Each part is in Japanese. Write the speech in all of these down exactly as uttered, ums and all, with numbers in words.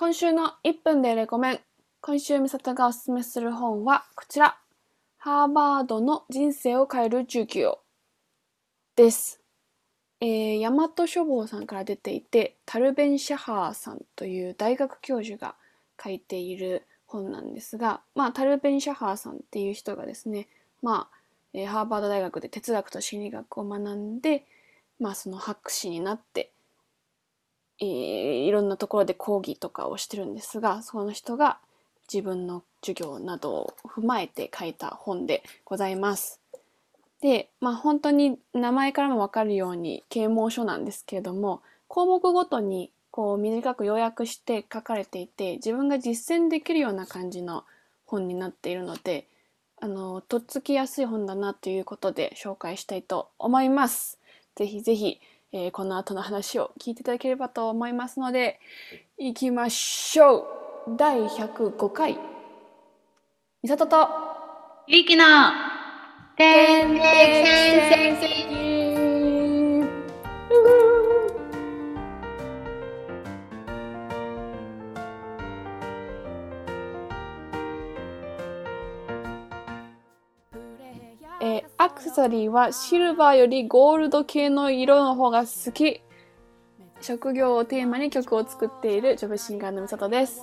今週のいっぷんでレコメン。今週美里がおすすめする本はこちら。ハーバードの人生を変えるじゅうきゅうをです。えー、大和書房さんから出ていて、タルベン・シャハーさんという大学教授が書いている本なんですが、まあ、タルベン・シャハーさんっていう人がですね、まあえー、ハーバード大学で哲学と心理学を学んで、まあ、その博士になって、えー、いろんなところで講義とかをしてるんですが、その人が自分の授業などを踏まえて書いた本でございます。で、まあ、本当に名前からも分かるように啓蒙書なんですけれども、項目ごとにこう短く要約して書かれていて、自分が実践できるような感じの本になっているので、あのとっつきやすい本だなということで紹介したいと思います。ぜひぜひ、えー、この後の話を聞いていただければと思いますので、いきましょう。第ひゃくごかい、美里とゆきの天敵戦績。えー、アクセサリーはシルバーよりゴールド系の色の方が好き。職業をテーマに曲を作っているジョブシンガーの美里です。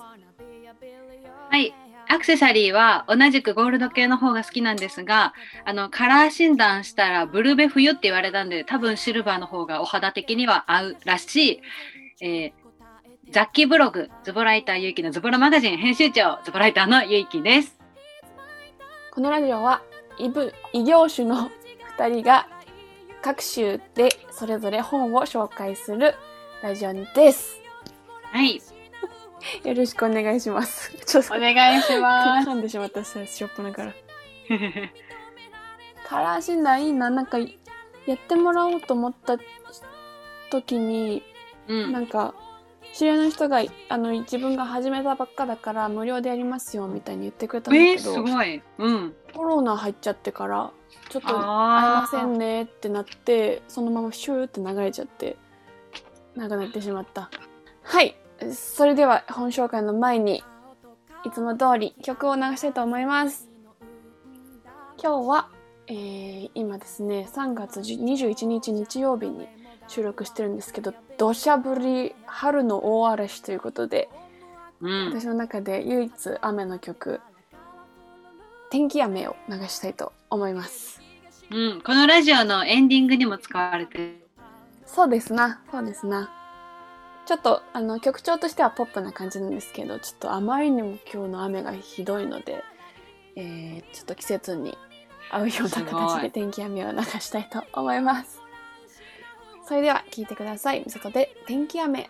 はい、アクセサリーは同じくゴールド系の方が好きなんですが、あのカラー診断したらブルベ冬って言われたんで、多分シルバーの方がお肌的には合うらしい。えー、雑記ブログズボライターゆいきのズボラマガジン編集長、ズボライターのゆいきです。このラジオは異分異業種のふたりが各週でそれぞれ本を紹介するラジオです。はい。よろしくお願いします。ちょっとお願いします。噛んでしまったし、しょっぱなから。カラー診断いいな、なんかやってもらおうと思った時に、うん、なんか知り合いの人があの自分が始めたばっかだから無料でやりますよみたいに言ってくれたんだけど、えー、すごい。うん。コロナ入っちゃってからちょっと会えませんねってなって、そのままシューって流れちゃって。なくなってしまった。はい。それでは本紹介の前にいつも通り曲を流したいと思います。今日は、えー、今ですねさんがつにじゅういちにち日曜日に収録してるんですけど、土砂降り春の大嵐ということで、うん、私の中で唯一雨の曲、天気雨を流したいと思います。うん、このラジオのエンディングにも使われてる。そうですな、そうですな。ちょっとあの曲調としてはポップな感じなんですけど、ちょっとあまりにも今日の雨がひどいので、えー、ちょっと季節に合うような形で天気雨を流したいと思います。それでは聴いてください。みさとで天気雨。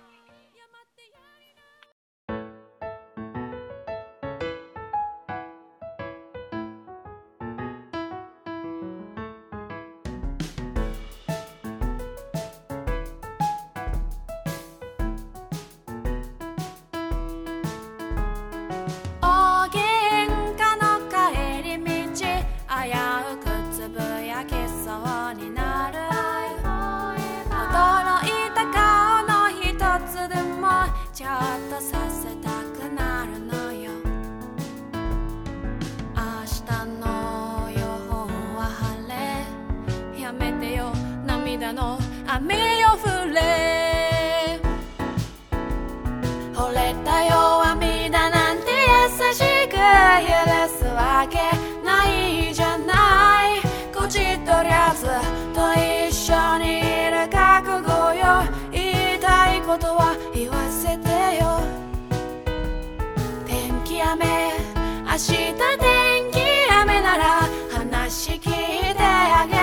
明日天気雨なら話聞いてあげる。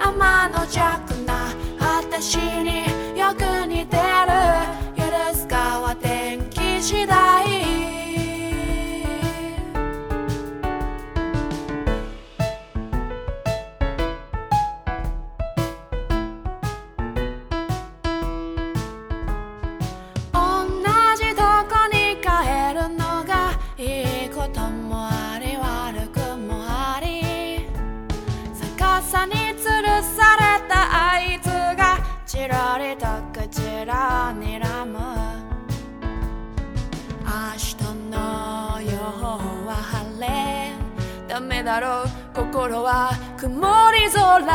天の弱な私によく似てる。許すかは天気次第。だろう心は曇り空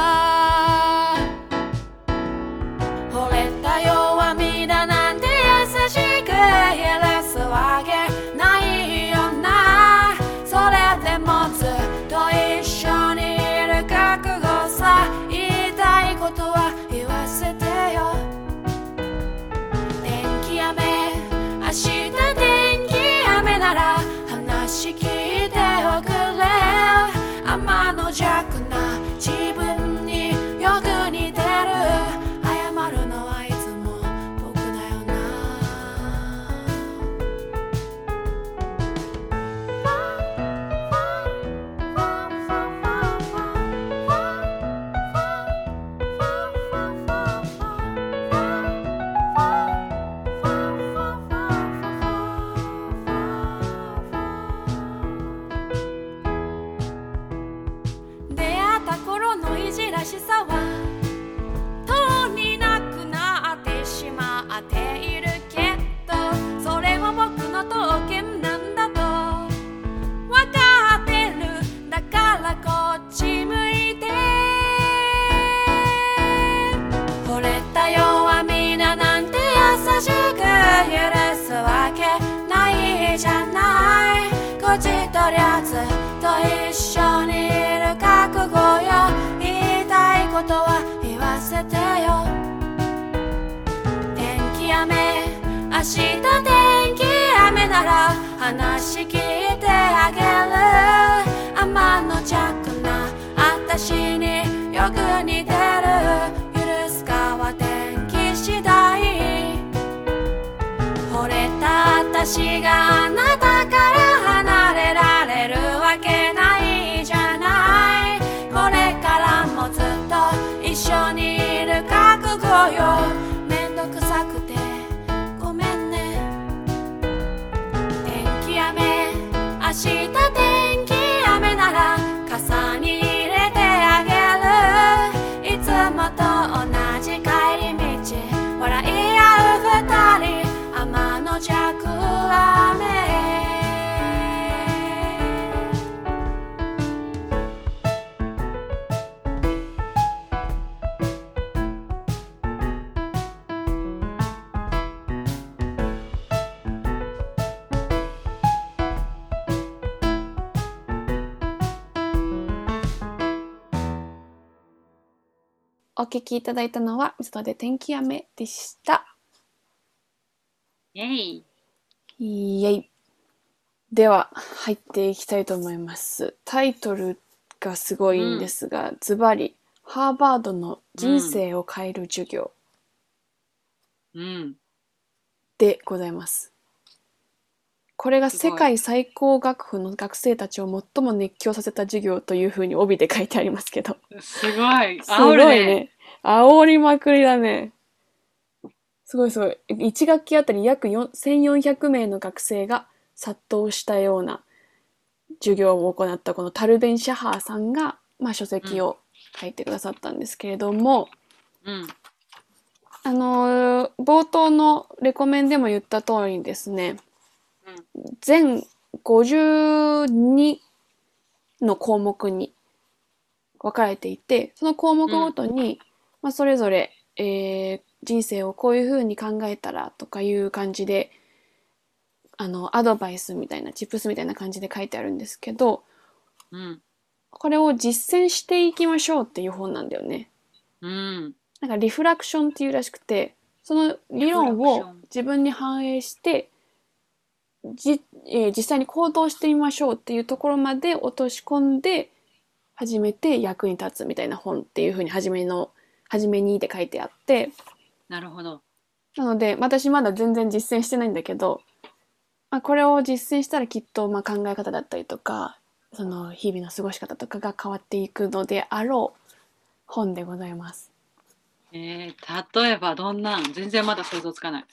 惚れた弱みだなんて優しく許すわけないよなそれでもずっと一緒にいる覚悟さ言いたいことは言わせてよ天気雨明日天気雨なら話聞いておくれ天の邪悪な自分によく似てる謝るのはいつも僕だよ優しさはとうになくなってしまっているけどそれは僕の特権なんだとわかってるだからこっち向いて惚れた弱みだなんて優しく許すわけないじゃないこちとりゃずっと一緒にいる覚悟よことは言わせてよ天気雨明日天気雨なら話聞いてあげる天の邪悪な私によく似てる許すかは天気次第惚れた私があなたから離れられるわけないじゃないこれからもずっと一緒にいる覚悟よめんどくさくてごめんね天気雨明日天気雨なら傘に入れてあげるいつもと同じ帰り道笑い合う二人天の邪悪雨お聞きいただいたのはみそとで天気雨でした。イエイ。イエイ。では入っていきたいと思います。タイトルがすごいんですが、うん、ズバリハーバードの人生を変える授業、うん、でございます。これが世界最高学府の学生たちを最も熱狂させた授業というふうに帯で書いてありますけどすごい煽る ね, ね煽りまくりだねすごいすごいいち学期あたり約せんよんひゃく名の学生が殺到したような授業を行ったこのタルベン・シャハーさんが、まあ、書籍を書いてくださったんですけれども、うん、あの冒頭のレコメンでも言った通りですね全ごじゅうにの項目に分かれていてその項目ごとに、うんまあ、それぞれ、えー、人生をこういう風に考えたらとかいう感じであのアドバイスみたいなチップスみたいな感じで書いてあるんですけど、うん、これを実践していきましょうっていう本なんだよね、うん、なんかリフラクションっていうらしくてその理論を自分に反映してじえー、実際に行動してみましょうっていうところまで落とし込んで初めて役に立つみたいな本っていう風に初めの初めにって書いてあってなるほどなので私まだ全然実践してないんだけど、まあ、これを実践したらきっとまあ考え方だったりとかその日々の過ごし方とかが変わっていくのであろう本でございます、えー、例えばどんなん全然まだ想像つかない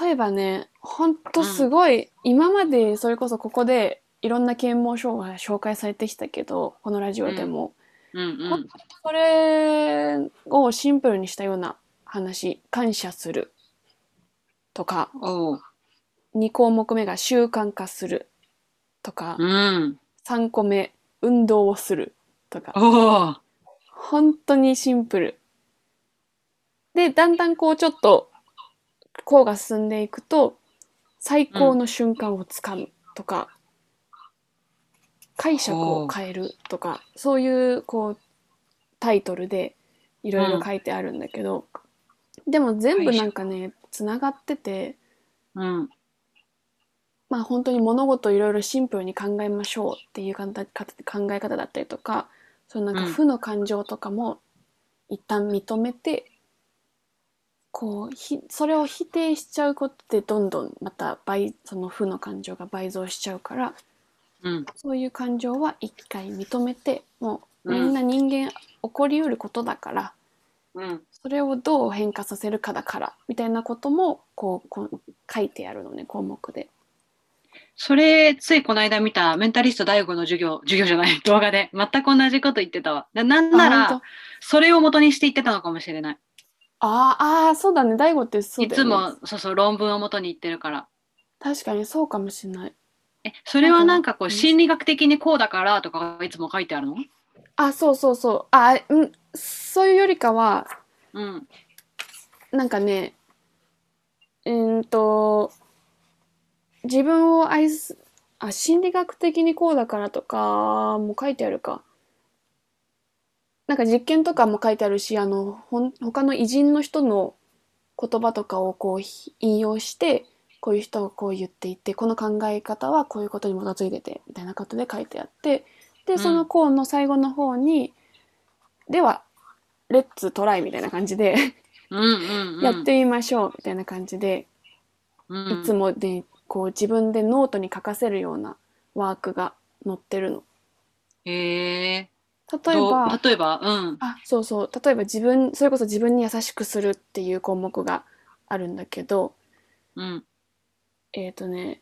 例えばね、ほんとすごい、うん、今までそれこそここでいろんな啓蒙書が紹介されてきたけど、このラジオでも、うんうんうん、ほんとこれをシンプルにしたような話、感謝するとか、に項目目が習慣化するとか、うん、さんこめ運動をするとか、本当にシンプルで、だんだんこうちょっとこうが進んでいくと最高の瞬間をつかむとか、うん、解釈を変えるとか、そういうこうタイトルでいろいろ書いてあるんだけど、うん、でも全部なんかねつながってて、うん、まあ本当に物事いろいろシンプルに考えましょうっていう考え方だったりとか、そのなんか負の感情とかも一旦認めて、うん、こうひそれを否定しちゃうことでどんどんまた倍、その負の感情が倍増しちゃうから、うん、そういう感情は一回認めて、もうみんな人間、うん、起こりうることだから、うん、それをどう変化させるかだからみたいなこともこう、こう書いてあるのね、項目で。それついこの間見たメンタリスト ダイゴ の授業授業じゃない動画で全く同じこと言ってたわ。 な, なんならそれを元にして言ってたのかもしれない。ああ、そうだね。 ダイゴ ってそうだよね。いつもそうそう論文を元に言ってるから。確かにそうかもしれない。え、それはなんかこう心理学的にこうだからとかいつも書いてあるの？あ、そうそうそう。あ、うん、そういうよりかは、うん、なんかね、うーんと自分を愛す、あ、心理学的にこうだからとかも書いてあるか。なんか実験とかも書いてあるし、あのほ他の偉人の人の言葉とかをこう引用して、こういう人がこう言っていて、この考え方はこういうことに基づいててみたいなことで書いてあって、でその項の最後の方に、うん、ではレッツトライみたいな感じでうんうん、うん、やってみましょうみたいな感じで、うん、いつもねこう自分でノートに書かせるようなワークが載ってるの。へー。例えば、例えば、うん、あ、そうそう、例えば自分、それこそ自分に優しくするっていう項目があるんだけど、うん、えっとね、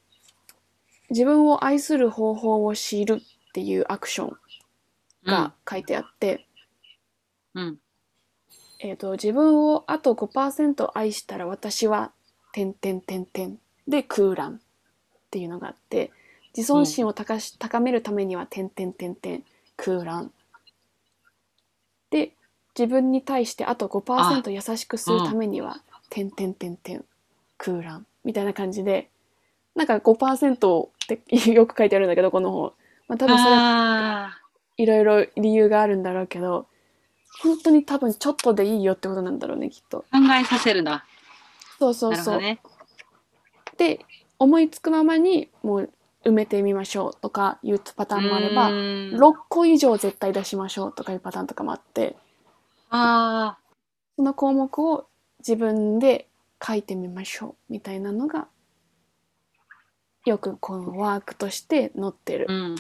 自分を愛する方法を知るっていうアクションが書いてあって、うんうん、えっと自分をあと ごパーセント 愛したら私は点点点点で空欄っていうのがあって、自尊心を高し、うん、高めるためには点点点点空欄。で自分に対してあと ごパーセント 優しくするためには点点点点空欄みたいな感じで、なんか ごパーセント ってよく書いてあるんだけど、この本、まあ、多分それはいろいろ理由があるんだろうけど、本当に多分ちょっとでいいよってことなんだろうね、きっと。考えさせるな。そうそうそう、ね、で思いつくままにもう埋めてみましょうとかいうパターンもあれば、ろっこ以上絶対出しましょうとかいうパターンとかもあって、あ、その項目を自分で書いてみましょうみたいなのがよくこのワークとして載ってる、うん、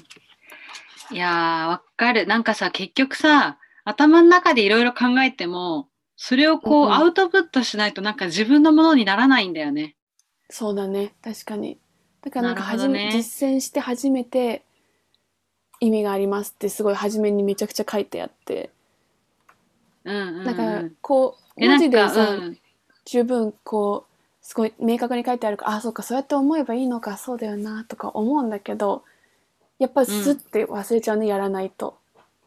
いやーわかる。なんかさ、結局さ、頭の中でいろいろ考えてもそれをこう、うん、アウトプットしないとなんか自分のものにならないんだよね。そうだね、確かに。だからなんか初め、なるほどね、実践して初めて意味がありますってすごい初めにめちゃくちゃ書いてあって、うんうんうん、だからこう文字でさ、うん、十分こうすごい明確に書いてあるから、あ、そうか、そうやって思えばいいのか、そうだよなとか思うんだけど、やっぱりスッて忘れちゃうね、うん、やらないと。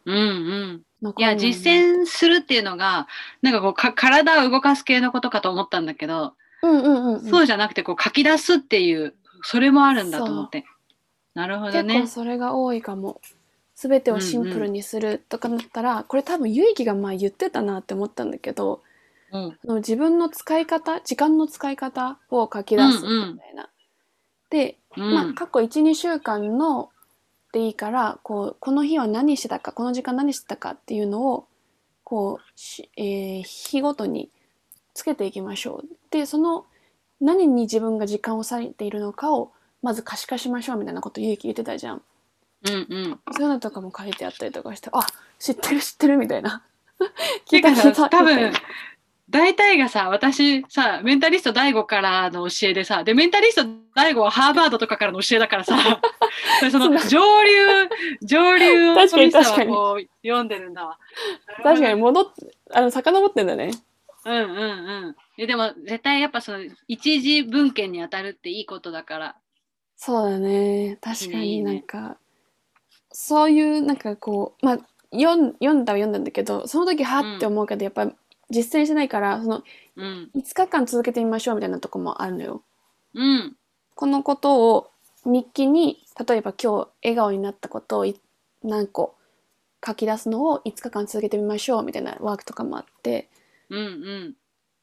うんうん。いや、実践するっていうのがなんかこうか体を動かす系のことかと思ったんだけど、うんうんうんうん、そうじゃなくてこう書き出すっていう。それもあるんだと思って。なるほどね。結構それが多いかも。全てをシンプルにするとかだったら、うんうん、これ多分結城が前言ってたなって思ったんだけど、うん、自分の使い方、時間の使い方を書き出すみたいな。うんうん、で、まあ、過去いち、にしゅうかんのでいいから、こうこの日は何してたか、この時間何してたかっていうのをこう、えー、日ごとにつけていきましょう。で、その何に自分が時間を割いているのかをまず可視化しましょうみたいなことを結城言ってたじゃん。うんうん。そういうのとかも書いてあったりとかして、あ、知ってる知ってるみたいな。聞いた聞いた。多分大体がさ、私さ、メンタリスト ダイゴ からの教えでさ、でメンタリスト ダイゴ はハーバードとかからの教えだからさ、その上流上流を取りさはこう読んでるんだわ。確かに戻っあの遡ってんだね。うんうんうん。でも絶対やっぱその一次文献に当たるっていいことだから。そうだね、確かに。なんか、ね、そういうなんかこう、まあ、読, 読んだは読んだんだけど、その時はって思うけど、うん、やっぱ実践してないからその、うん、いつかかん続けてみましょうみたいなとこもあるのよ、うん、このことを日記に例えば今日笑顔になったことを何個書き出すのをいつかかん続けてみましょうみたいなワークとかもあって、うんうん、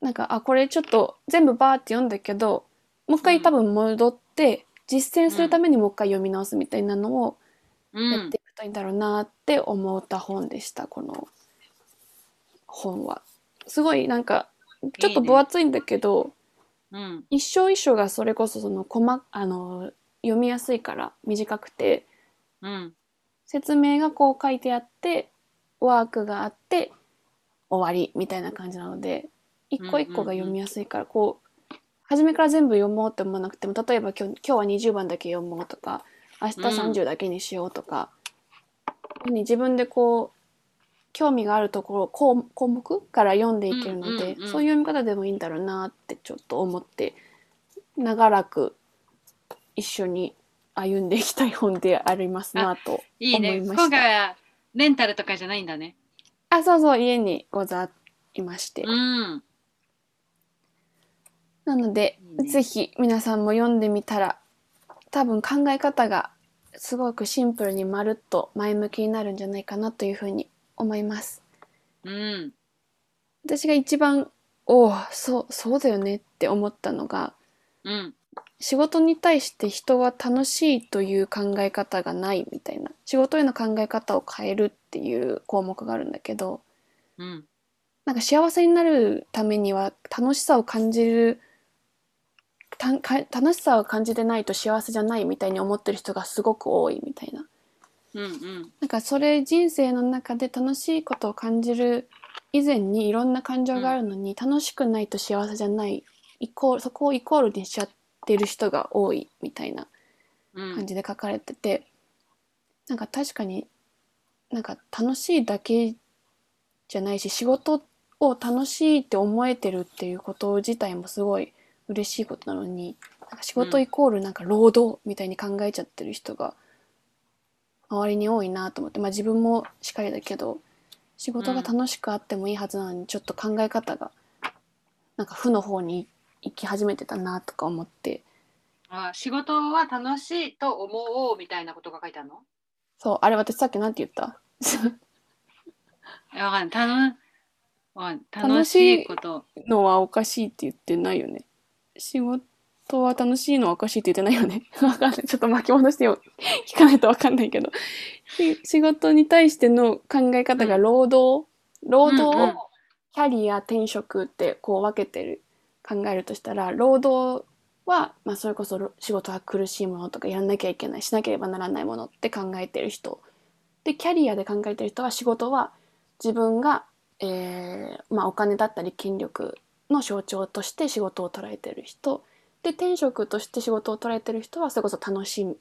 なんかあこれちょっと全部バーって読んだけどもう一回多分戻って実践するためにもう一回読み直すみたいなのをやっていくといいんだろうなって思った本でした。この本はすごいなんかちょっと分厚いんだけどいい、ねうん、一章一章がそれこそその細あの読みやすいから短くて、うん、説明がこう書いてあってワークがあって終わりみたいな感じなので一個一個が読みやすいから、うんうんうん、こう初めから全部読もうって思わなくても例えば今日、今日はにじゅうばんだけ読もうとか明日さんじゅうだけにしようとか、うん、自分でこう興味があるところ項目から読んでいけるので、うんうんうん、そういう読み方でもいいんだろうなってちょっと思って長らく一緒に歩んでいきたい本でありますなと思いました。いいね、今回はレンタルとかじゃないんだね。あ、そうそう家にございまして、うんなのでいい、ね、ぜひ皆さんも読んでみたら多分考え方がすごくシンプルにまるっと前向きになるんじゃないかなというふうに思います、うん、私が一番おお そ, そうだよねって思ったのが、うん、仕事に対して人は楽しいという考え方がないみたいな仕事への考え方を変えるっていう項目があるんだけど、うん、なんか幸せになるためには楽しさを感じるた楽しさを感じてないと幸せじゃないみたいに思ってる人がすごく多いみたいな、うんうん、なんかそれ人生の中で楽しいことを感じる以前にいろんな感情があるのに、うん、楽しくないと幸せじゃないイコールそこをイコールにしちゃってる人が多いみたいな感じで書かれてて、うん、なんか確かになんか楽しいだけじゃないし仕事を楽しいって思えてるっていうこと自体もすごい嬉しいことなのになんか仕事イコールなんか労働みたいに考えちゃってる人が周りに多いなと思って、まあ、自分もしっかりだけど仕事が楽しくあってもいいはずなのにちょっと考え方がなんか負の方に行き始めてたなとか思ってあ仕事は楽しいと思おうみたいなことが書いてあるの？そうあれ私さっきなんて言ったわかんない楽しいこと楽しいのはおかしいって言ってないよね。仕事は楽しいのはおかしいって言ってないよね。わかんないちょっと巻き戻してよ聞かないとわかんないけど仕事に対しての考え方が労働、うん、労働をキャリア転職ってこう分けてる考えるとしたら労働は、まあ、それこそ仕事は苦しいものとかやんなきゃいけないしなければならないものって考えてる人でキャリアで考えてる人は仕事は自分がえーまあ、お金だったり権力の象徴として仕事を捉えてる人で転職として仕事を捉えてる人はそれこそ楽しみ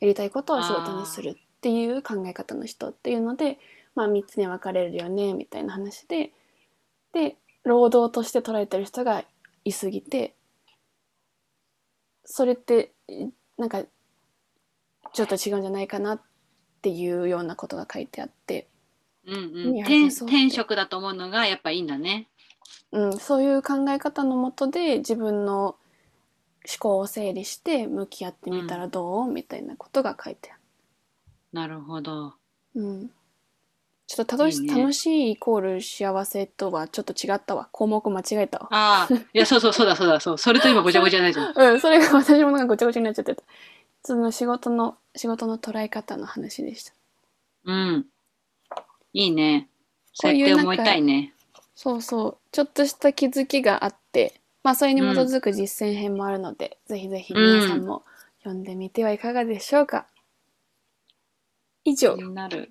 やりたいことを仕事にするっていう考え方の人っていうのでまあみっつに分かれるよねみたいな話でで労働として捉えてる人がいすぎてそれってなんかちょっと違うんじゃないかなっていうようなことが書いてあって。うんうん、転, 転職だと思うのがやっぱいいんだね、うん、そういう考え方のもとで自分の思考を整理して向き合ってみたらどう、うん、みたいなことが書いてある。なるほど、うん、ちょっと楽しい、いいね、楽しいイコール幸せとはちょっと違ったわ。項目間違えたわ。あいやそうそうそうだそうだそうそれと今ごちゃごちゃになっちゃったうんそれが私もなんかごちゃごちゃになっちゃってた。その仕事の仕事の捉え方の話でした。うんいいね。そうやって思いたいね。そうそう。ちょっとした気づきがあって、まあそれに基づく実践編もあるので、うん、ぜひぜひ皆さんも読んでみてはいかがでしょうか。うん、以上になる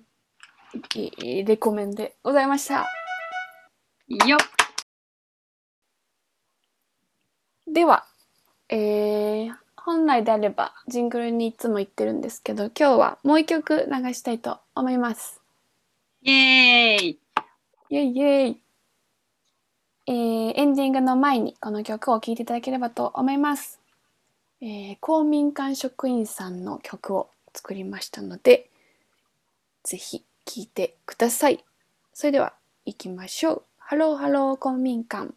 レコメンでございました。よっ。では、えー、本来であればジングルにいつも言ってるんですけど、今日はもう一曲流したいと思います。イエーイイエイイエイ、えー、エンディングの前にこの曲を聴いていただければと思います、えー、公民館職員さんの曲を作りましたので、ぜひ聞いてください。それでは行きましょう。ハローハロー公民館。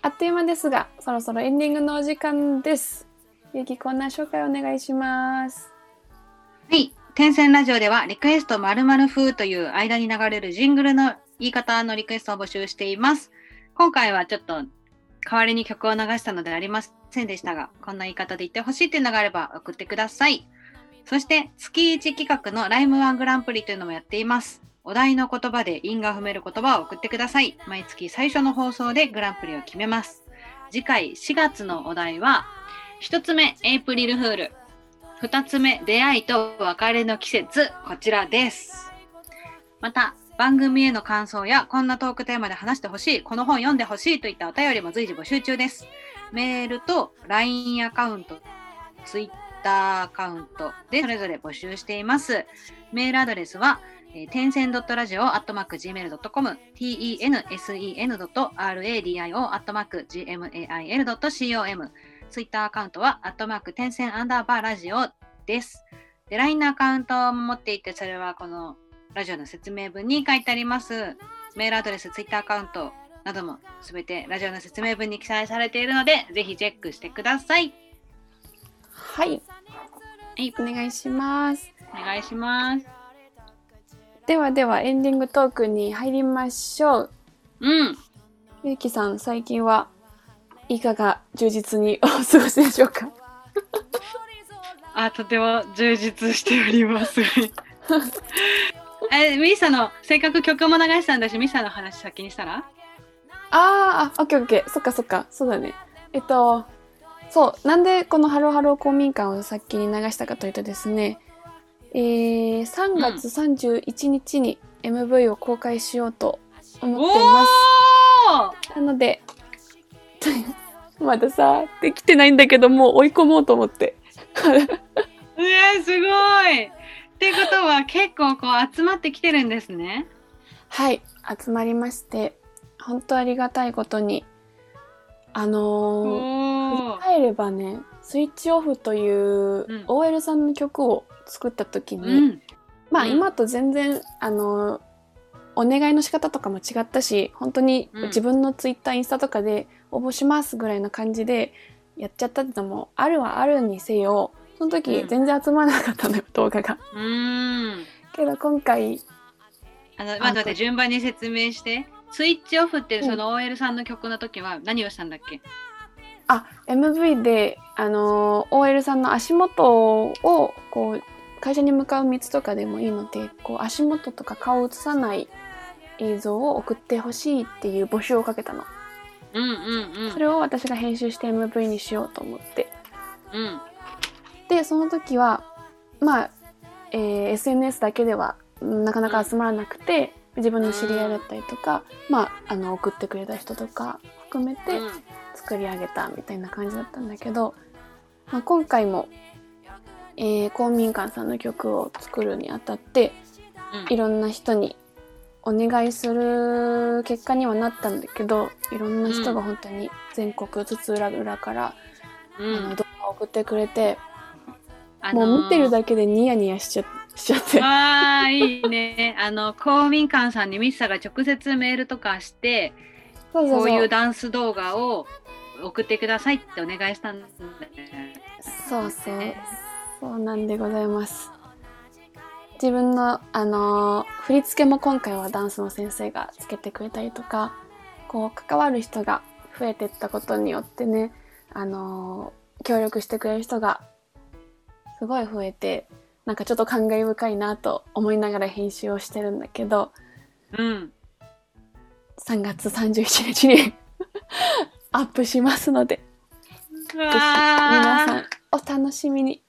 あっという間ですが、そろそろエンディングのお時間です。ゆき、こんな紹介お願いします。はい、天線ラジオではリクエスト〇〇風という間に流れるジングルの言い方のリクエストを募集しています。今回はちょっと代わりに曲を流したのでありませんでしたが、こんな言い方で言ってほしいというのがあれば送ってください。そして月いち企画のライムワングランプリというのもやっています。お題の言葉で韻が踏める言葉を送ってください。毎月最初の放送でグランプリを決めます。次回しがつのお題は、ひとつめエイプリルフール、ふたつめ出会いと別れの季節、こちらです。また番組への感想やこんなトークテーマで話してほしい、この本読んでほしいといったお便りも随時募集中です。メールと ライン アカウント、Twitter アカウントでそれぞれ募集しています。メールアドレスは天線ドットラジオアットマーク ジーメールドットコム、tensen.radio アットマーク ジーメールドットコム、ツイッターアカウントはアットマーク天線アンダーバーラジオです。で、ライン のアカウントを持っていて、それはこのラジオの説明文に書いてあります。メールアドレス、ツイッターアカウントなどもすべてラジオの説明文に記載されているので、ぜひチェックしてください。はい。はい、お願いします。お願いします。ではではエンディングトークに入りましょう。うん。ゆうきさん、最近はいかが充実にお過ごしでしょうか？あ、とても充実しております。え、ミサの、せっかく曲も流したんだし、ミサの話先にしたら？あー、オッケーオッケー、そっかそっか、そうだね。えっと、そう、なんでこのハロハロ公民館を先に流したかというとですね、えー、さんがつさんじゅういちにちに エムブイ を公開しようと思ってます。なので、まださ、できてないんだけど、もう追い込もうと思って。うえ、すごい！ってことは結構こう集まってきてるんですね。はい、集まりまして、本当ありがたいことに、あのー、振り返ればね、スイッチオフという オーエル さんの曲を作った時に、うん、まあ、うん、今と全然、あのー、お願いの仕方とかも違ったし、本当に自分のツイッター、インスタとかで応募しますぐらいの感じでやっちゃったってのもあるはあるにせよ、その時、うん、全然集まらなかったのよ、動画が。うーん。けど今回、あの、まあ、だって順番に説明して、スイッチオフってその オーエル さんの曲の時は何をしたんだっけ？うん、あ、エムブイ で、あのー、オーエル さんの足元をこう会社に向かう道とかでもいいので、こう足元とか顔を映さない映像を送ってほしいっていう募集をかけたの。うんうんうん。それを私が編集して エムブイ にしようと思って。うん。で、その時は、まあ、えー、エスエヌエス だけではなかなか集まらなくて、自分の知り合いだったりとか、まあ、あの、送ってくれた人とか含めて作り上げたみたいな感じだったんだけど、まあ、今回も、えー、公民館さんの曲を作るにあたって、いろんな人にお願いする結果にはなったんだけど、いろんな人が本当に全国津々浦々から、うん、あの動画を送ってくれて、あのー、もう見てるだけでニヤニヤしちゃ、しちゃって。わー、いいね。あの、公民館さんにミッサが直接メールとかして、そうそうそう、こういうダンス動画を送ってくださいってお願いしたんだよね。そうそう。そうなんでございます。自分の、あのー、振り付けも今回はダンスの先生がつけてくれたりとか、こう、関わる人が増えてったことによってね、あのー、協力してくれる人がすごい増えて、なんかちょっと感慨深いなと思いながら編集をしてるんだけど、うん、さんがつさんじゅういちにちにアップしますので、皆さんお楽しみに。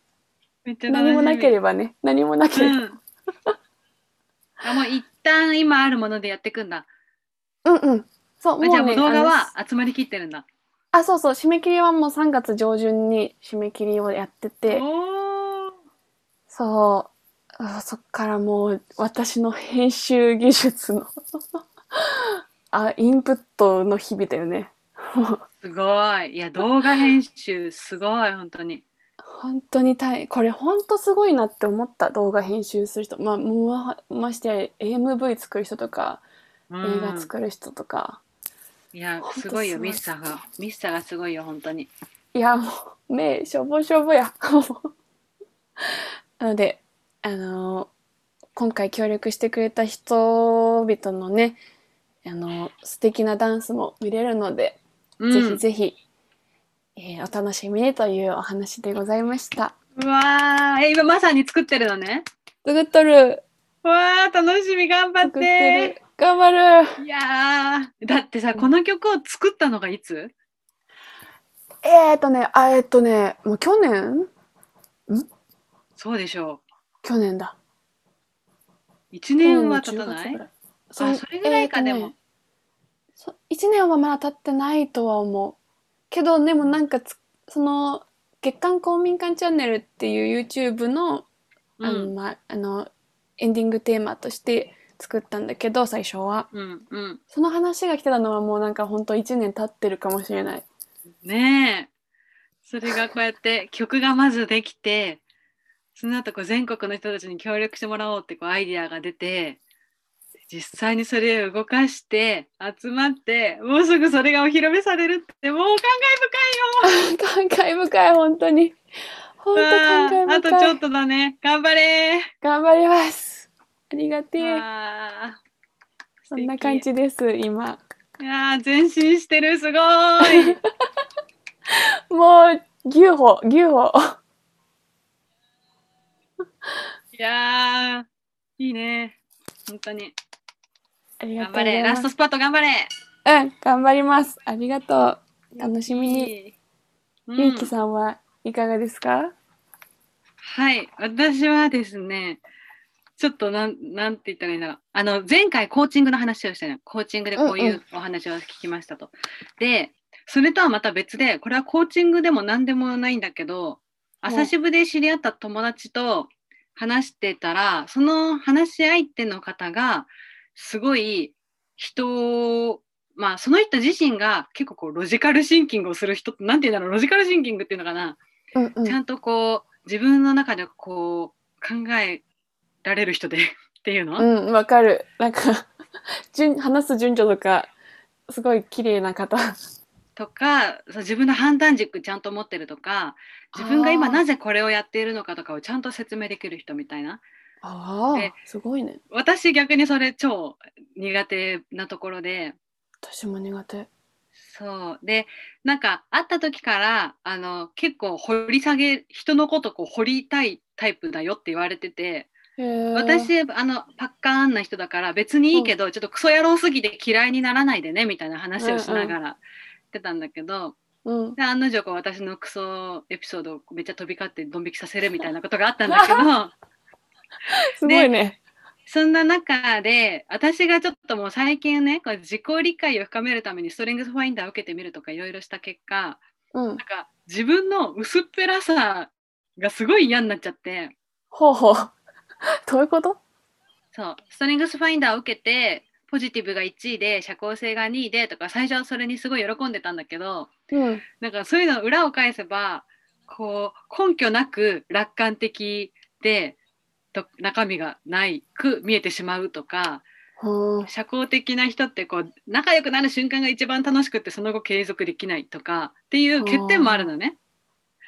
めっちゃ楽しみ。何もなければね、何もなければ、うん、あ、もう一旦今あるものでやっていくんだ。うんうん、そう、もうね、じゃあもう動画は集まりきってるんだ。あ、そうそう、締め切りはもうさんがつ上旬に締め切りをやってて、そう、そっからもう私の編集技術のあ、インプットの日々だよね。すごい。いや、動画編集すごい、本当に。本当に大変。これ本当すごいなって思った、動画編集する人。まあ、もうましてや エムブイ 作る人とか、うん、映画作る人とか。いや、すごいよ、ミッサが。ミッサがすごいよ、本当に。いや、もう、目、しょぼしょぼや。なので、あのー、今回協力してくれた人々のね、あのー、素敵なダンスも見れるので、うん、ぜひぜひ、えー、お楽しみにというお話でございました。うわー、え、今まさに作ってるのね。作っとる。うわー、楽しみ、頑張ってー。作ってる。頑張る。いやー、だってさ、この曲を作ったのがいつ？えーっとね、あ、えーっとね、もう去年？ん？そうでしょう。去年だ。いちねんは経たない？そあ、それぐらいか、えーね、でもそ。いちねんはまだ経ってないとは思う。けど、でもなんかつ、その、月刊公民館チャンネルっていう YouTube の、うん、あの、ま、あの、エンディングテーマとして作ったんだけど、最初は。うんうん。その話が来てたのはもうなんかほんといちねん経ってるかもしれない。ねえ。それがこうやって曲がまずできて、その後こう全国の人たちに協力してもらおうってこうアイディアが出て、実際にそれを動かして集まって、もうすぐそれがお披露目されるって、もう感慨深いよ。感慨深い、本当に本当感慨深い。あとちょっとだね。頑張れ。頑張ります。ありがてえ。そんな感じです今。いやー前進してる、すごーい。もう牛歩牛歩。いやーいいね本当に。ありがとうございます。頑張れ、ラストスパート頑張れ。うん頑張ります。ありがとう、楽しみに。うん、ゆうきさんはいかがですか？はい、私はですね、ちょっとなん、なんて言ったらいいんだろう。あの、前回コーチングの話をしたの。コーチングでこういうお話を聞きましたと。うんうん、で、それとはまた別で、これはコーチングでも何でもないんだけど、朝渋で知り合った友達と話してたら、その話し相手の方が、すごい人を、まあ、その人自身が結構こうロジカルシンキングをする人、なんて言うんだろう、ロジカルシンキングっていうのかな、うんうん、ちゃんとこう自分の中でこう考えられる人でっていうのは、うん、わかる。なんか話す順序とかすごい綺麗な方とか、自分の判断軸ちゃんと持ってるとか、自分が今なぜこれをやっているのかとかをちゃんと説明できる人みたいな。あー、すごいね。私逆にそれ超苦手なところで。私も苦手。そうで、なんか会った時からあの結構掘り下げ、人のことこう掘りたいタイプだよって言われてて、私あのパッカーンな人だから別にいいけど、うん、ちょっとクソ野郎すぎて嫌いにならないでねみたいな話をしながらしてたんだけど、うんうん、で案の定こう私のクソエピソードをめっちゃ飛び交ってドン引きさせるみたいなことがあったんだけどすごいね。そんな中で私がちょっともう最近ね、こう自己理解を深めるためにストレングスファインダーを受けてみるとかいろいろした結果、うん、なんか自分の薄っぺらさがすごい嫌になっちゃって。ほうほう、どういうこと？そう、ストレングスファインダーを受けてポジティブがいちいで社交性がにいでとか、最初はそれにすごい喜んでたんだけど、うん、なんかそういうの裏を返せばこう根拠なく楽観的でと中身がないく見えてしまうとか、社交的な人ってこう仲良くなる瞬間が一番楽しくってその後継続できないとかっていう欠点もあるのね。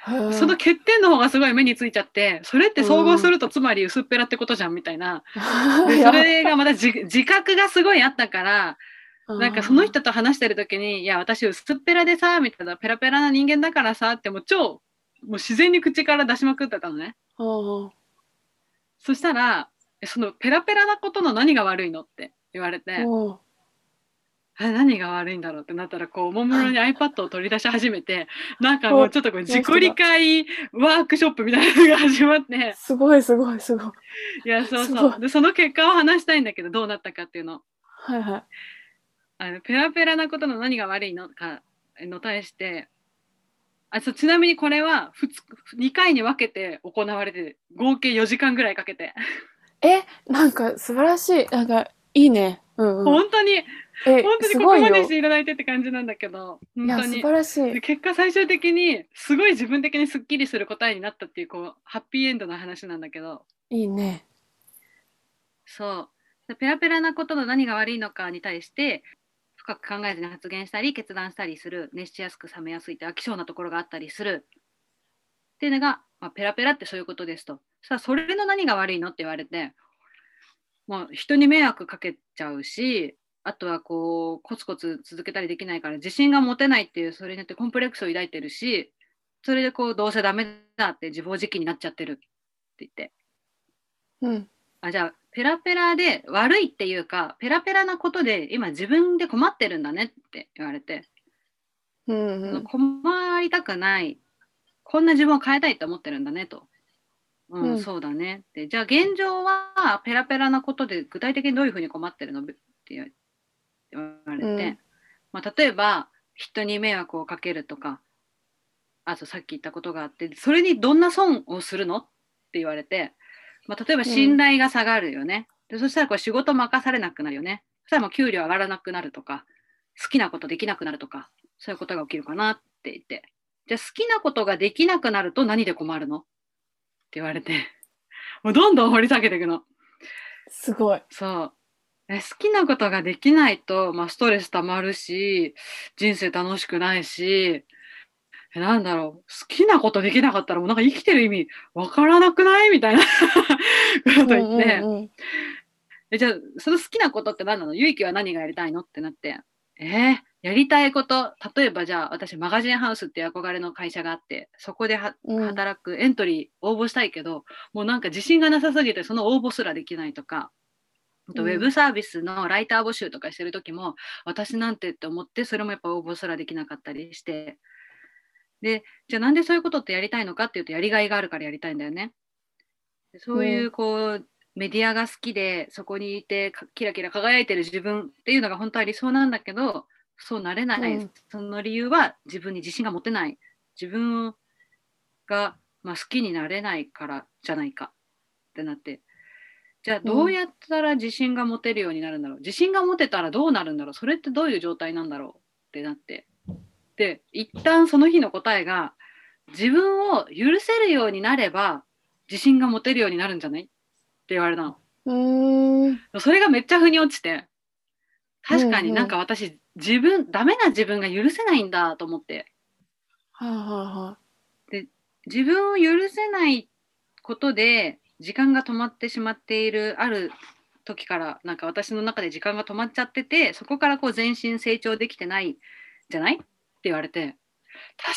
その欠点の方がすごい目についちゃって、それって総合するとつまり薄っぺらってことじゃんみたいな。でそれがまた自覚がすごいあったから、なんかその人と話してる時にいや私薄っぺらでさみたいな、ペラペラな人間だからさってもう超もう自然に口から出しまくってたのね。そしたら、そのペラペラなことの何が悪いのって言われて、あ、何が悪いんだろうってなったら、こうおもむろに iPad を取り出し始めて、なんかもうちょっとこう自己理解ワークショップみたいなのが始まって、すごいすごいすごい。いや、そうそう。で、その結果を話したいんだけど、どうなったかっていうの。はいはい。あのペラペラなことの何が悪いのかの対して、あ、そう、ちなみにこれはにかいに分けて行われて、合計よじかんぐらいかけて。え、なんか素晴らしい。なんかいいね。うんうん、本当に、本当にここまでしていただいてって感じなんだけど、本当に。いや、素晴らしい。結果最終的に、すごい自分的にスッキリする答えになったっていう、こう、ハッピーエンドの話なんだけど。いいね。そう。ペラペラなことの何が悪いのかに対して、深く考えずに発言したり決断したりする、熱しやすく冷めやすいって飽き性なところがあったりするっていうのが、まあ、ペラペラってそういうことですと。さあそれの何が悪いのって言われて、もう人に迷惑かけちゃうし、あとはこうコツコツ続けたりできないから自信が持てないっていう、それによってコンプレックスを抱いてるし、それでこうどうせダメだって自暴自棄になっちゃってるって言って、うん、あ、じゃあペラペラで悪いっていうか、ペラペラなことで今自分で困ってるんだねって言われて、うんうん、困りたくない、こんな自分を変えたいと思ってるんだねと、うんうん、そうだねって、じゃあ現状はペラペラなことで具体的にどういうふうに困ってるのって言われて、うん、まあ、例えば人に迷惑をかけるとか、あとさっき言ったことがあって、それにどんな損をするのって言われて、まあ、例えば信頼が下がるよね、うん、でそしたらこう仕事任されなくなるよね、そしたらもう給料上がらなくなるとか、好きなことできなくなるとか、そういうことが起きるかなって言って、じゃあ好きなことができなくなると何で困るのって言われて、もうどんどん掘り下げていくの。すごい。そう、好きなことができないと、まあ、ストレスたまるし人生楽しくないしえ、なんだろう、好きなことできなかったらもうなんか生きてる意味わからなくないみたいなこと言って、うんうんうん、えじゃあその好きなことって何なの、ゆいきは何がやりたいのってなって、えー、やりたいこと、例えばじゃあ私マガジンハウスっていう憧れの会社があって、そこでは、うん、働くエントリー応募したいけど、もうなんか自信がなさすぎてその応募すらできないとか、あとウェブサービスのライター募集とかしてる時も、うん、私なんてって思って、それもやっぱ応募すらできなかったりして、でじゃあなんでそういうことってやりたいのかっていうと、やりがいがあるからやりたいんだよね。そういうこう、うん、メディアが好きでそこにいてキラキラ輝いてる自分っていうのが本当は理想なんだけど、そうなれない、うん、その理由は自分に自信が持てない、自分が、まあ、好きになれないからじゃないかってなって、じゃあどうやったら自信が持てるようになるんだろう、うん、自信が持てたらどうなるんだろう、それってどういう状態なんだろうってなって、で一旦その日の答えが、自分を許せるようになれば自信が持てるようになるんじゃないって言われたの。うーん、それがめっちゃ腑に落ちて、確かになんか私、うんうん、自分ダメな自分が許せないんだと思って、はあはあ、で自分を許せないことで時間が止まってしまっている、ある時からなんか私の中で時間が止まっちゃってて、そこからこう全身成長できてないじゃないって言われて、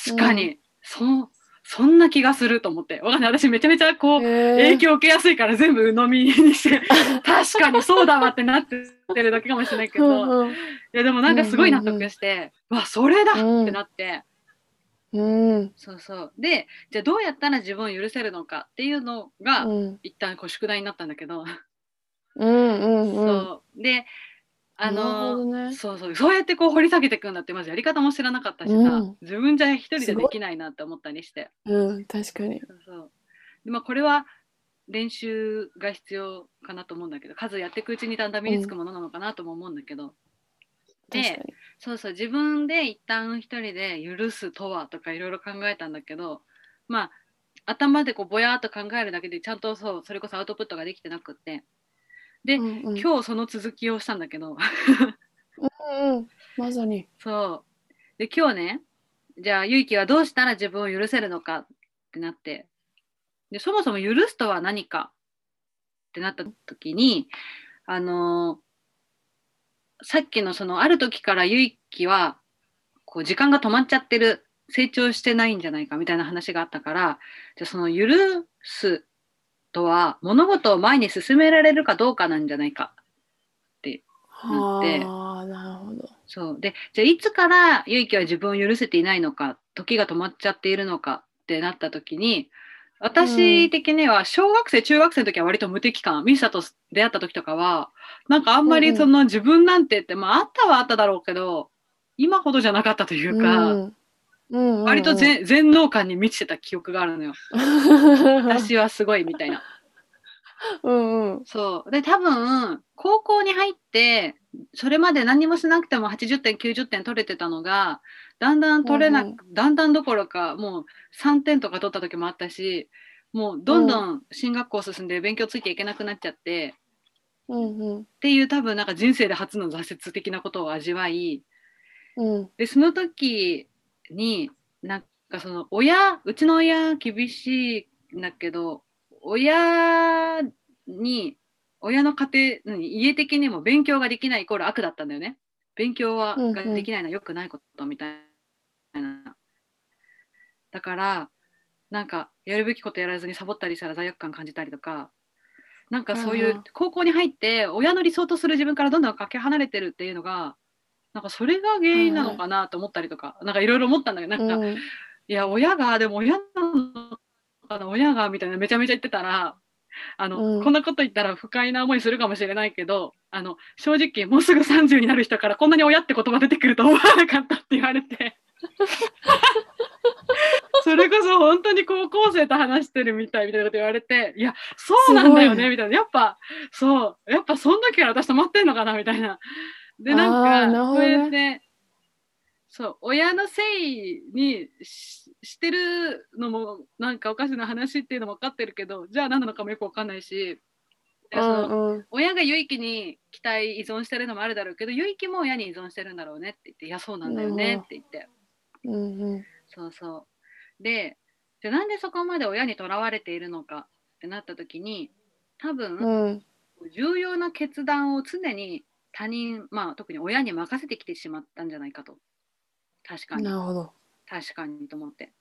確かに、うん、そ, そんな気がすると思って、わかんない、私めちゃめちゃこう影響を受けやすいから全部鵜呑みにして確かにそうだわってなってるだけかもしれないけどいやでもなんかすごい納得して、うんうん、わそれだってなって、うんうん、そうそう。で、じゃあどうやったら自分を許せるのかっていうのが、うん、一旦こう宿題になったんだけどうんうん、うん、そうで、あの、ね、そうそう、そうやってこう掘り下げていくんだって、まずやり方も知らなかったしさ、うん、自分じゃ一人でできないなって思ったりして、うん、確かに。そうそう。で、まあ、これは練習が必要かなと思うんだけど、数やっていくうちにだんだん身につくものなのかなとも思うんだけど、うん、でそうそう、自分で一旦一人で許すとはとかいろいろ考えたんだけど、まあ頭でこうぼやっと考えるだけでちゃんと そう、それこそアウトプットができてなくって、で、うんうん、今日その続きをしたんだけどうん、うん、まさにそうで、今日ね、じゃあゆいきはどうしたら自分を許せるのかってなって、でそもそも許すとは何かってなった時に、あのーさっきのそのある時からゆいきはこう時間が止まっちゃってる、成長してないんじゃないかみたいな話があったから、じゃあその許すとは物事を前に進められるかどうかなんじゃないかってなって、あ、なるほど。そうで、じゃあいつからゆいきは自分を許せていないのか、時が止まっちゃっているのかってなった時に、私的には小学生、うん、中学生の時は割と無敵感、ミサと出会った時とかはなんかあんまりその自分なんてって、うん、まああったはあっただろうけど今ほどじゃなかったというか、うんうんうんうん、割と全能感に満ちてた記憶があるのよ私はすごいみたいなうん、うん、そうで、多分高校に入ってそれまで何もしなくてもはちじゅってんきゅうじゅってん取れてたのがだんだん取れなく、うん、だんだんどころかもうさんてんとか取った時もあったし、もうどんどん進学校進んで勉強ついていけなくなっちゃって、うんうん、っていう、多分なんか人生で初の挫折的なことを味わい、うん、でその時になんかその親、うちの親厳しいんだけど、親に親の家庭、家的にも勉強ができないイコール悪だったんだよね。勉強はができないのは良くないことみたいな、うんうん、だからなんかやるべきことやらずにサボったりしたら罪悪感感じたりとか、なんかそういう高校に入って親の理想とする自分からどんどんかけ離れてるっていうのが、なんかそれが原因なのかなと思ったりとか、うん、なんかいろいろ思ったんだけど、なんか、うん、いや親がでも親なのかな、親がみたいなめちゃめちゃ言ってたら、あの、うん、こんなこと言ったら不快な思いするかもしれないけど、あの正直もうすぐさんじゅうになる人からこんなに親って言葉出てくると思わなかったって言われてそれこそ本当に高校生と話してるみたいみたいなこと言われて、いやそうなんだよねみたいな、やっぱそう、やっぱその時から私止まってんのかなみたいな、でなんかそうやって、ね、そう親のせいに し, してるのもなんかおかしな話っていうのも分かってるけど、じゃあ何なのかもよく分かんないし、うんうん、その親がゆいきに期待依存してるのもあるだろうけど、ゆいきも親に依存してるんだろうねって言って、いやそうなんだよねって言って、うんうん、そうそう。で、じゃあなんでそこまで親にとらわれているのかってなった時に、多分、うん、重要な決断を常に他人、まあ特に親に任せてきてしまったんじゃないかと。確かに。なるほど。確かにと思って。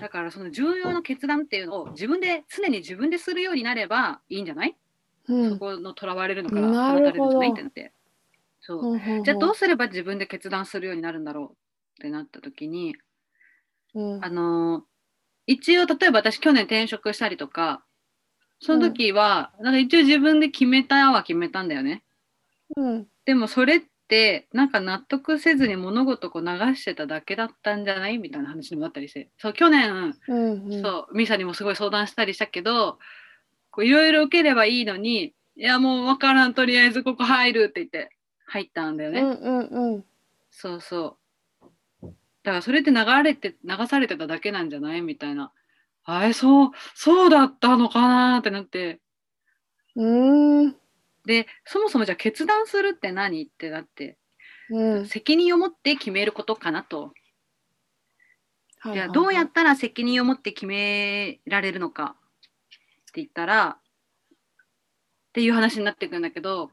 だからその重要な決断っていうのを自分で常に自分でするようになればいいんじゃない？うん、そこのとらわれるのから放たれるんじゃないってなって。そう、ほうほう。じゃあどうすれば自分で決断するようになるんだろうってなった時に、うん、あのー、一応例えば私去年転職したりとか、その時は、うん、なんか一応自分で決めたは決めたんだよね。うん、でもそれってなんか納得せずに物事を流してただけだったんじゃないみたいな話にもなったりして、そう去年、うんうん、そうミサにもすごい相談したりしたけど、いろいろ受ければいいのに、いやもう分からん、とりあえずここ入るって言って入ったんだよね。うんうんうん、そうそう、だからそれって流れて流されてただけなんじゃないみたいな、あれそうそうだったのかなってなって、うーん、でそもそもじゃあ決断するって何ってなって、うん、責任を持って決めることかなと、はいはいはい、じゃあどうやったら責任を持って決められるのかって言ったらっていう話になってくるんだけど、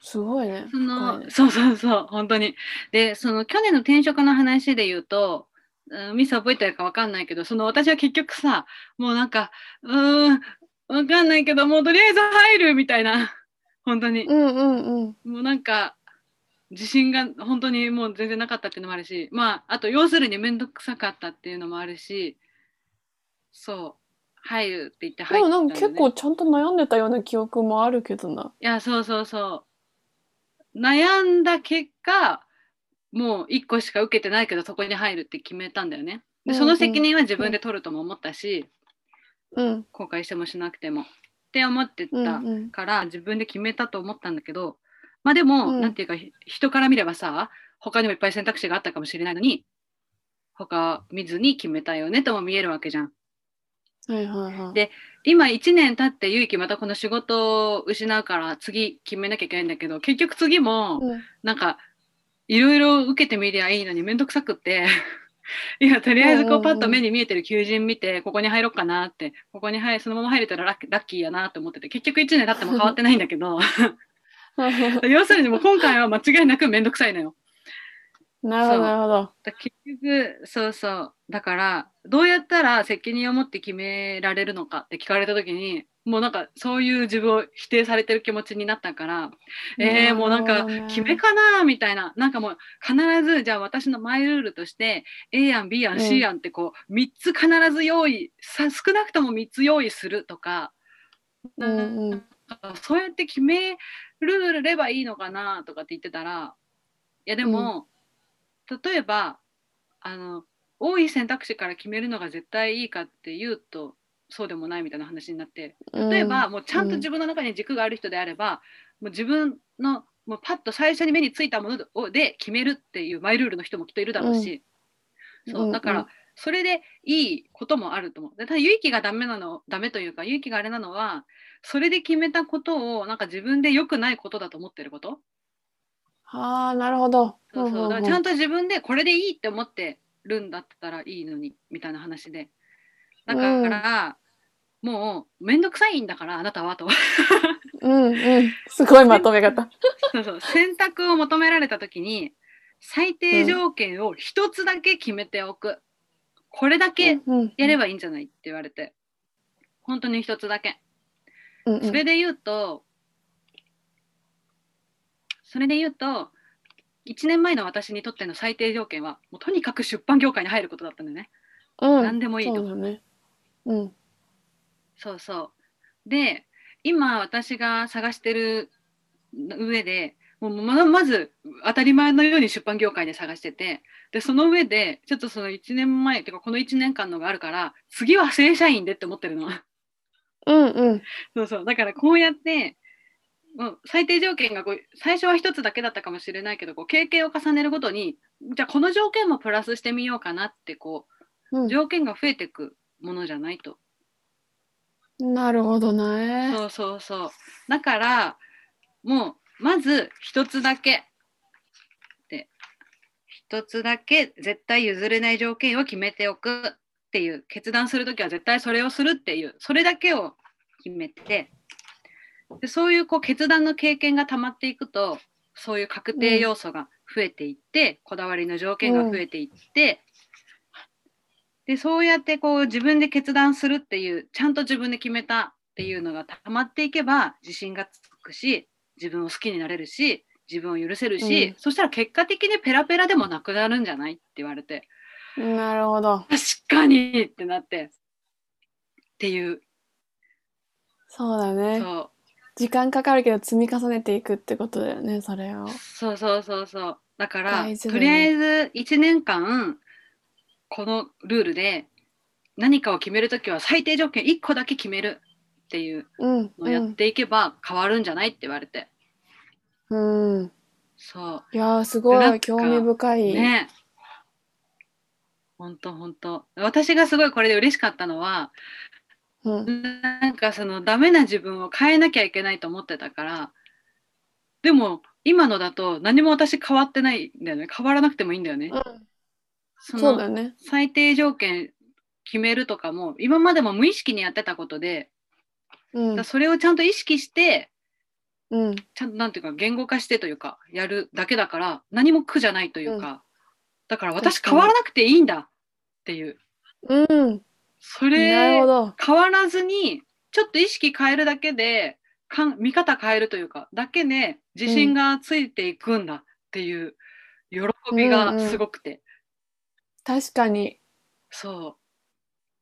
すごいね、その、はい、そうそうそう本当に。でその去年の転職の話で言うと、うん、ミス覚えてるか分かんないけど、その私は結局さ、もうなんかうーん分かんないけどもうとりあえず入るみたいな、本当に、うんうんうん、もうなんか自信が本当にもう全然なかったっていうのもあるし、まああと要するに面倒くさかったっていうのもあるし、そう入るって言って入ったんだよね。でもなんか結構ちゃんと悩んでたような記憶もあるけどな。いやそうそうそう。悩んだ結果もういっこしか受けてないけどそこに入るって決めたんだよね。でその責任は自分で取るとも思ったし、うんうん、後悔してもしなくてもって思ってたから、うんうん、自分で決めたと思ったんだけど、まあでも、うん、なんていうか人から見ればさ、他にもいっぱい選択肢があったかもしれないのに他見ずに決めたよねとも見えるわけじゃん。はいはいはい、で今いちねん経って結城またこの仕事を失うから次決めなきゃいけないんだけど、結局次もなんかいろいろ受けてみりゃいいのにめんどくさくっていやとりあえずこうパッと目に見えてる求人見てここに入ろうかなって、ここに入そのまま入れたらラ ッ, ラッキーやなと思ってて、結局いちねん経っても変わってないんだけど要するにもう今回は間違いなくめんどくさいのよ。なるほどなるほど。結局そうそう、だからどうやったら責任を持って決められるのかって聞かれた時に、もうなんかそういう自分を否定されてる気持ちになったから、えー、もうなんか決めかなみたいな、なんかもう必ずじゃあ私のマイルールとして A 案 B 案 C 案ってこうみっつ必ず用意、うん、少なくともみっつ用意するとか、うんうん、そうやって決めればいいのかなとかって言ってたら、いやでも、うん、例えばあの多い選択肢から決めるのが絶対いいかっていうとそうでもないみたいな話になって、例えば、うん、もうちゃんと自分の中に軸がある人であれば、うん、もう自分のもうパッと最初に目についたもので決めるっていうマイルールの人もきっといるだろうし、うん、そうだからそれでいいこともあると思う。でただ結城がダメなのダメというか結城があれなのは、それで決めたことをなんか自分で良くないことだと思ってること。あーなるほど。そうそう、だからちゃんと自分でこれでいいって思ってるんだったらいいのにみたいな話で、だから、うん、もうめんどくさいんだからあなたはとうん、うん、すごいまとめ方そうそう、選択を求められた時に最低条件を一つだけ決めておく、うん、これだけやればいいんじゃないって言われて、本当に一つだけ、うんうん、それで言うとそれで言うといちねんまえの私にとっての最低条件はもうとにかく出版業界に入ることだったんだよね、うん、何でもいいと。そうだね、うん、そうそう。で今私が探してる上でもう ま, まず当たり前のように出版業界で探してて、でその上でちょっとそのいちねんまえっていうかこのいちねんかんのがあるから次は正社員でって思ってるのうんうんそうそう、だからこうやってもう最低条件がこう最初は一つだけだったかもしれないけど、こう経験を重ねるごとにじゃあこの条件もプラスしてみようかなってこう、うん、条件が増えていくものじゃないと。なるほどね。そうそうそう、だからもうまず一つだけって一つだけ絶対譲れない条件を決めておくっていう、決断するときは絶対それをするっていう、それだけを決めて、でそういう、こう決断の経験がたまっていくと、そういう確定要素が増えていって、うん、こだわりの条件が増えていって、うん、でそうやってこう自分で決断するっていう、ちゃんと自分で決めたっていうのがたまっていけば自信がつくし、自分を好きになれるし、自分を許せるし、うん、そしたら結果的にペラペラでもなくなるんじゃないって言われて、なるほど、確かにってなってっていう。そうだね、そう時間かかるけど積み重ねていくってことだよね、それを。そうそうそうそう、だから大事だね。とりあえずいちねんかんこのルールで何かを決めるときは最低条件いっこだけ決めるっていうのをやっていけば変わるんじゃないって言われて、うん、うん、そういやすごい興味深いね。ほんとほんと、私がすごいこれで嬉しかったのは、うん、なんかそのダメな自分を変えなきゃいけないと思ってたから、でも今のだと何も私変わってないんだよね、変わらなくてもいいんだよね、うん、そのそうだね、最低条件決めるとかも今までも無意識にやってたことで、うん、だそれをちゃんと意識して、うん、ちゃんとなんていうか言語化してというかやるだけだから、何も苦じゃないというか、うん、だから私変わらなくていいんだっていう、うん、それ変わらずにちょっと意識変えるだけでかん見方変えるというかだけで自信がついていくんだっていう喜びがすごくて、うんうん、確かにそう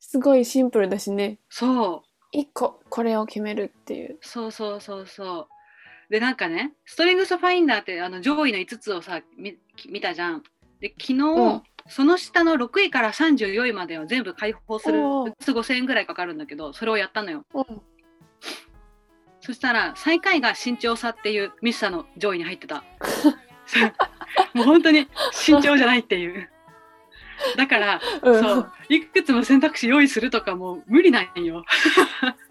すごいシンプルだしね。そう一個これを決めるっていう、そうそうそうそう。でなんかね、ストレングスファインダーってあの上位のいつつをさ 見, 見たじゃん。で昨日、うん、その下のろくいからさんじゅうよんいまでは全部開放する、ごせんえんぐらいかかるんだけどそれをやったのよ、うん、そしたら最下位が身長差っていうミスさの上位に入ってたもう本当に身長じゃないっていうだから、うん、そういくつも選択肢用意するとかもう無理なんよ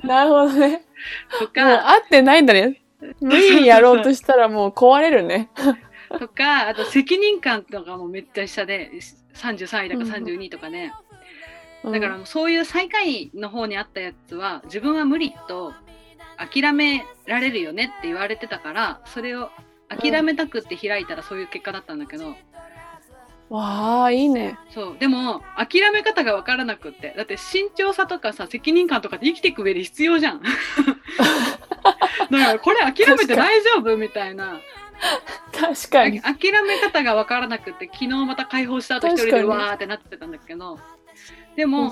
なるほどね、とかもう合ってないんだね、無理にやろうとしたらもう壊れるねとか、あと責任感とかもめっちゃ下でさんじゅうさんいだかさんじゅうにいとかね、うん、だからもうそういう最下位の方にあったやつは自分は無理と諦められるよねって言われてたから、それを諦めたくって開いたらそういう結果だったんだけど、うん、わあいいね。そうでも諦め方が分からなくって、だって慎重さとかさ責任感とかって生きていく上で必要じゃんだからこれ諦めて大丈夫みたいな、確かに諦め方が分からなくて昨日また解放した後一人でわーってなってたんだけど、でも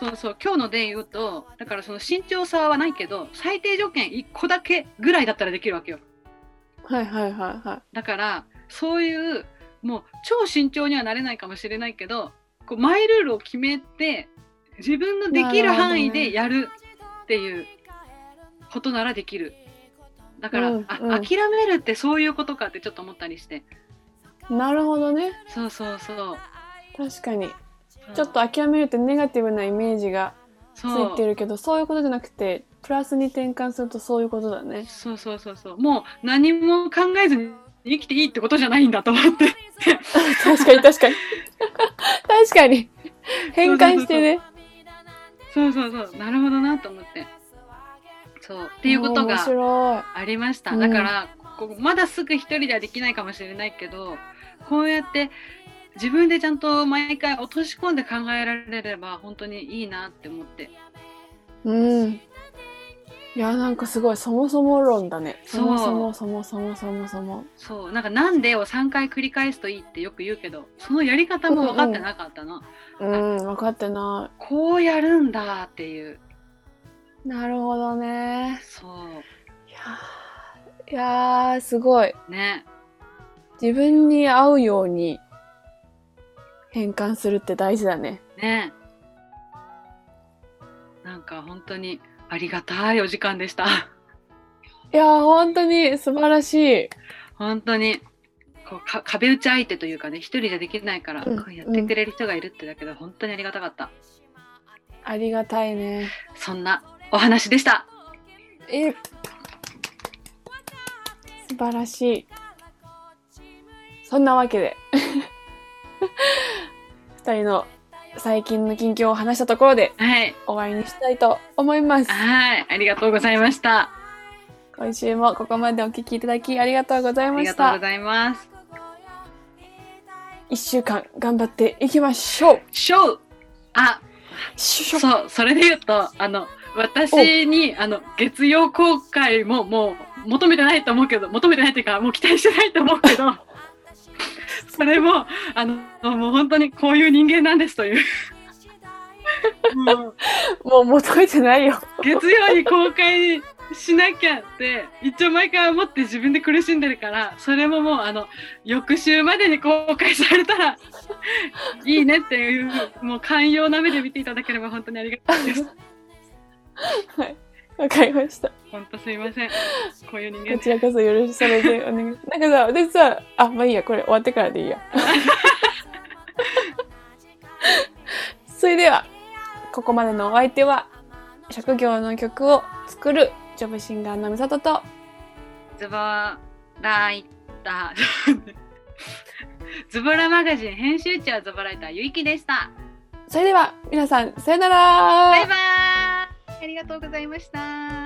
そうそう今日ので言うと、だからその慎重さはないけど最低条件いっこだけぐらいだったらできるわけよ。はいはいはいはい。だからそういうもう超慎重にはなれないかもしれないけど、こうマイルールを決めて自分のできる範囲でやるっていうことならできる。だから、うんうん、あ諦めるってそういうことかってちょっと思ったりして。なるほどね、そうそうそう、確かにちょっと諦めるってネガティブなイメージがついてるけど、そう、そういうことじゃなくてプラスに転換するとそういうことだね。そうそうそうそう、もう何も考えずに生きていいってことじゃないんだと思って確かに確かに確かに変換してね、そうそうそう、そうそうそう、なるほどなと思って、そうっていうことがありました。だから、うん、ここまだすぐ一人ではできないかもしれないけど、こうやって自分でちゃんと毎回落とし込んで考えられれば本当にいいなって思って。うん、いやなんかすごいそもそも論だね。そもそもそもそもそもそもそうなんかなんでをさんかい繰り返すといいってよく言うけど、そのやり方も分かってなかったな、うん、うんうん、分かってない、こうやるんだっていう。なるほどね。そういやーすごいね、自分に合うように変換するって大事だね。ね、なんか本当にありがたいお時間でしたいやー本当に素晴らしい。本当にこうか壁打ち相手というかね、一人じゃできないから、うん、こうやってくれる人がいるってだけで本当にありがたかった。ありがたいね。そんなお話でした。え、素晴らしい。そんなわけでふたりの最近の近況を話したところで、はい、終わりにしたいと思います。はい、ありがとうございました。今週もここまでお聞きいただきありがとうございました。ありがとうございます。いっしゅうかん頑張っていきましょう。ショー。あ、ショー。そう、それで言うとあの私にあの月曜公開ももう求めてないと思うけど、求めてないというかもう期待してないと思うけど。それもあのもう本当にこういう人間なんですというもう、もう求めてないよ月曜に公開しなきゃって一応毎回思って自分で苦しんでるから、それももうあの翌週までに公開されたらいいねっていう、もう寛容な目で見ていただければ本当にありがたいですはい、わかりました。ほんとすいません、こういう人間。こちらこそよろしく、それでお願いしますなんかさ、私さ、あ、まあいいや、これ終わってからでいいやそれでは、ここまでのお相手は職業の曲を作るジョブシンガーのみさととズボライターズボラマガジン編集長ズボライターゆいきでした。それでは皆さん、さよなら。バイバイ、ありがとうございました。